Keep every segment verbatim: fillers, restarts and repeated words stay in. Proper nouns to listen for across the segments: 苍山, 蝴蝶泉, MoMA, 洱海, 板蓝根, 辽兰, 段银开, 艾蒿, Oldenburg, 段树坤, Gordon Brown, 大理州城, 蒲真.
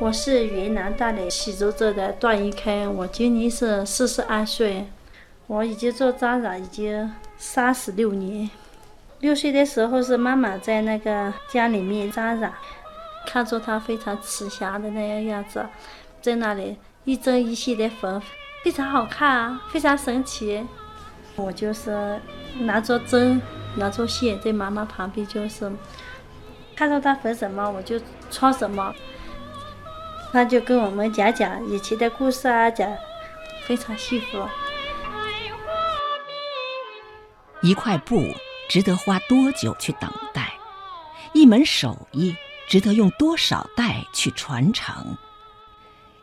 我是云南大理喜洲镇的段一开，我今年是四十二岁，我已经做扎染已经三十六年。六岁的时候是妈妈在那个家里面扎染，看着她非常慈祥的那样样子，在那里一针一线的缝，非常好看啊，非常神奇。我就是拿着针，拿着线，在妈妈旁边，就是看到她缝什么我就穿什么。她就跟我们讲讲以前的故事啊，讲非常幸福。一块布值得花多久去等待？一门手艺值得用多少代去传承？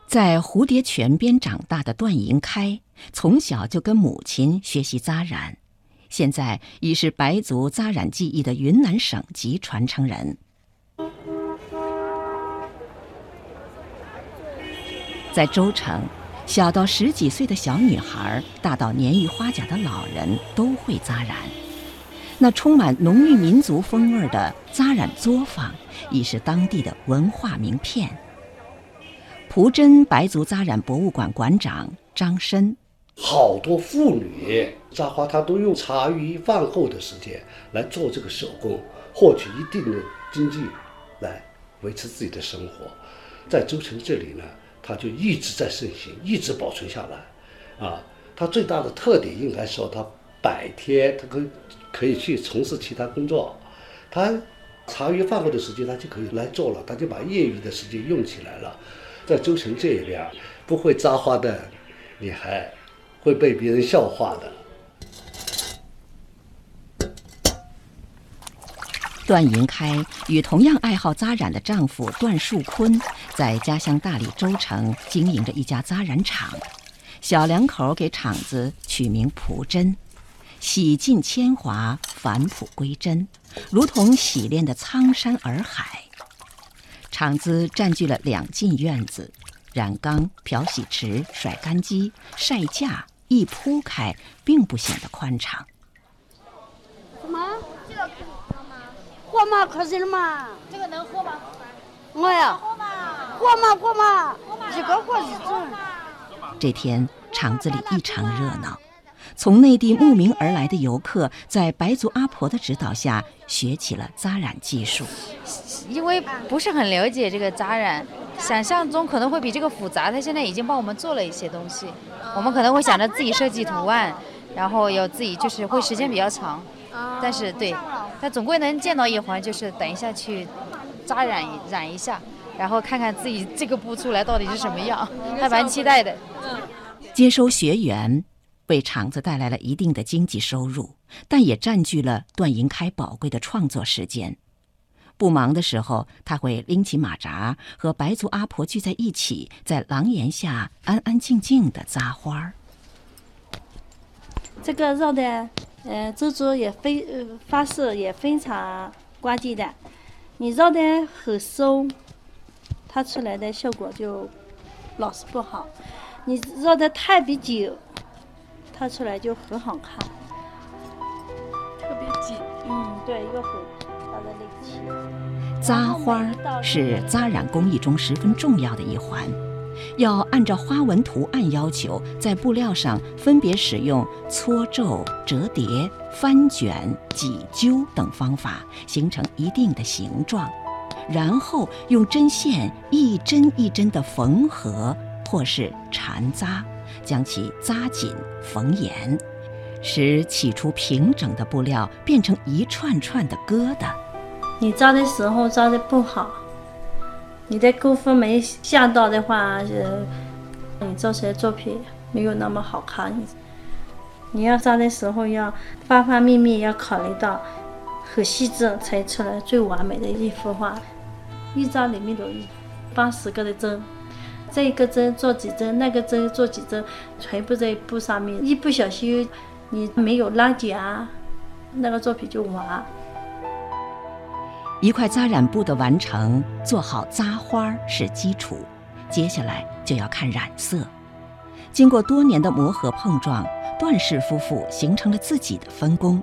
在蝴蝶泉边长大的段银开，从小就跟母亲学习扎染，现在已是白族扎染技艺的云南省级传承人。在州城，小到十几岁的小女孩，大到年逾花甲的老人都会扎染。那充满浓郁民族风味的扎染作坊，已是当地的文化名片。蒲真白族扎染博物馆馆长张深，好多妇女扎花，她都用茶余饭后的时间来做这个手工，获取一定的经济来维持自己的生活。在州城这里呢，它就一直在盛行，一直保存下来啊。它最大的特点应该说，它白天它可以可以去从事其他工作，它茶余饭后的时间它就可以来做了，它就把业余的时间用起来了。在州城这一边，不会扎花的女孩会被别人笑话的。段银开与同样爱好扎染的丈夫段树坤，在家乡大理州城经营着一家扎染厂，小两口给厂子取名蒲真，洗尽铅华，返璞归真，如同洗炼的苍山洱海。厂子占据了两进院子，染缸、漂洗池、甩干机、晒架一铺开，并不显得宽敞。什么？这个可以喝吗？喝吗？可以了吗？这个能喝吗？我呀，喝吗？喝吗？喝吗？一个喝一种。这天，厂子里异常热闹，从内地慕名而来的游客在白族阿婆的指导下学起了扎染技术。因为不是很了解这个扎染，想象中可能会比这个复杂，他现在已经帮我们做了一些东西，我们可能会想着自己设计图案，然后有自己就是会时间比较长，但是对，他总归能见到一环，就是等一下去扎染染一下，然后看看自己这个布出来到底是什么样，还蛮期待的。接收学员为厂子带来了一定的经济收入，但也占据了段银开宝贵的创作时间。不忙的时候，他会拎起马扎和白族阿婆聚在一起，在廊檐下安安静静地扎花。这个绕的呃，周周也非、呃、发色也非常关键的，你绕的很松，它出来的效果就老是不好，你绕的太比久，它出来就很好看，特别紧。嗯，对，一个很大的力气。扎花是扎染工艺中十分重要的一环，要按照花纹图案要求，在布料上分别使用搓皱、折叠、翻卷、挤揪等方法，形成一定的形状，然后用针线一针一针的缝合或是缠扎，将其扎紧缝严，使起初平整的布料变成一串串的疙瘩。你扎的时候扎的不好，你的勾分没下到的话，你做出来作品没有那么好看。你要扎的时候要方方面面要考虑到，很细致才出来最完美的一幅画。一扎里面有八十个的针。这个针做几针，那个针做几针，全部在布上面，一不小心你没有拉紧啊，那个作品就完。一块扎染布的完成，做好扎花是基础，接下来就要看染色。经过多年的磨合碰撞，段氏夫妇形成了自己的分工，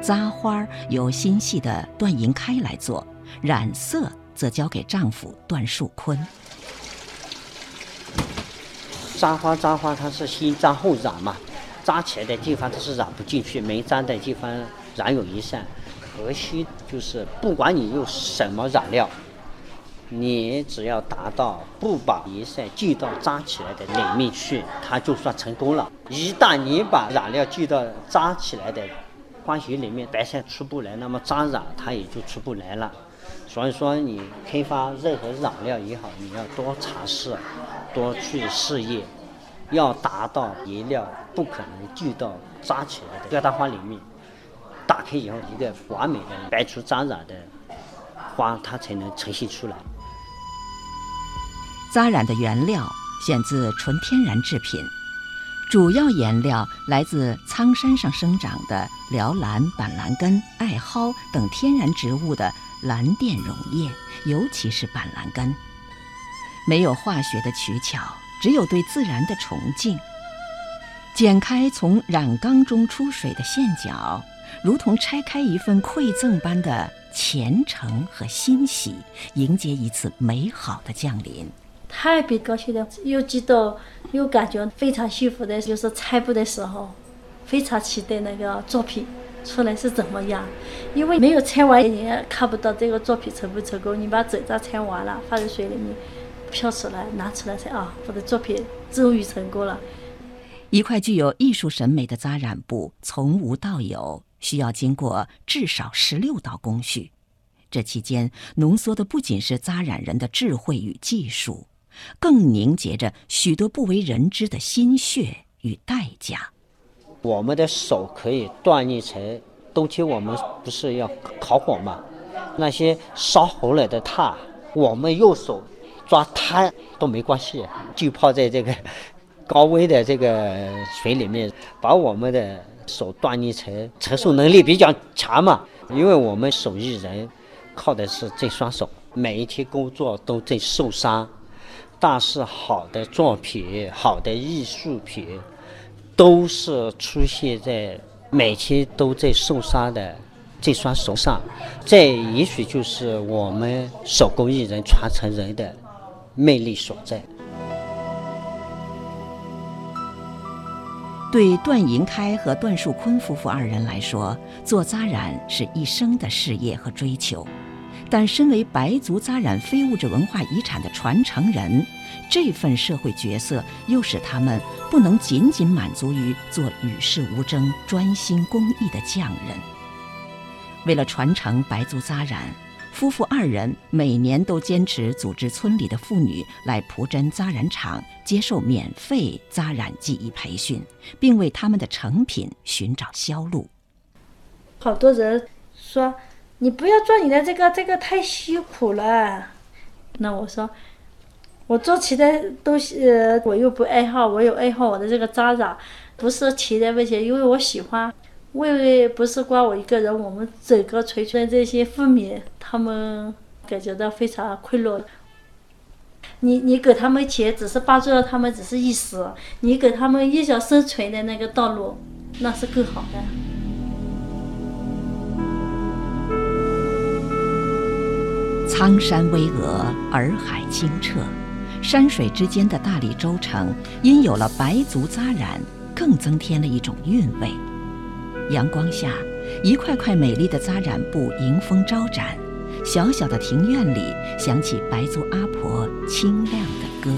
扎花由心细的段银开来做，染色则交给丈夫段树坤。扎花扎花，它是先扎后染嘛，扎起来的地方它是染不进去，没扎的地方染有一扇。核心就是不管你用什么染料，你只要达到不把颜色聚到扎起来的里面去，它就算成功了。一旦你把染料聚到扎起来的花絮里面，白菜出不来，那么扎染它也就出不来了。所以说你开发任何染料也好，你要多尝试，多去试验，要达到颜料不可能聚到扎起来的各大花里面，打开以后一个完美的白除扎染的花，它才能呈现出来。扎染的原料选自纯天然制品，主要原料来自苍山上生长的辽兰、板蓝根、艾蒿等天然植物的蓝靛溶液，尤其是板蓝根。没有化学的取巧，只有对自然的崇敬。剪开从染缸中出水的线脚，如同拆开一份馈赠般的虔诚和欣喜，迎接一次美好的降临。太别高兴了，又激动又感觉非常幸福的，就是拆布的时候非常期待那个作品出来是怎么样，因为没有拆完你也看不到这个作品成不成功。你把整张拆完了，放在水里面飘出来，拿出来才啊，我的作品终于成功了。一块具有艺术审美的扎染布从无到有，需要经过至少十六道工序。这期间浓缩的不仅是扎染人的智慧与技术，更凝结着许多不为人知的心血与代价。我们的手可以锻炼成，冬天我们不是要烤火吗？那些烧红了的炭，我们右手抓炭都没关系，就泡在这个高温的这个水里面，把我们的手锻炼成承受能力比较强嘛。因为我们手艺人靠的是这双手，每一天工作都在受伤，但是好的作品、好的艺术品都是出现在每天都在受伤的这双手上。这也许就是我们手工艺人传承人的魅力所在。对段银开和段树坤夫妇二人来说，做扎染是一生的事业和追求。但身为白族扎染非物质文化遗产的传承人，这份社会角色又使他们不能仅仅满足于做与世无争、专心工艺的匠人。为了传承白族扎染，夫妇二人每年都坚持组织村里的妇女来蒲真扎染厂接受免费扎染技艺培训，并为他们的成品寻找销路。好多人说，你不要做你的这个，这个太辛苦了。那我说，我做其他东西，呃、我又不爱好，我有爱好我的这个扎染，不是提的问题，因为我喜欢。魏魏不是光我一个人，我们整个垂村这些妇女，他们感觉到非常困扰。你你给他们钱，只是帮助了他们，只是一时；你给他们一条生存的那个道路，那是更好的。苍山巍峨，洱海清澈，山水之间的大理州城，因有了白族扎染，更增添了一种韵味。阳光下，一块块美丽的扎染布迎风招展，小小的庭院里响起白族阿婆清亮的歌。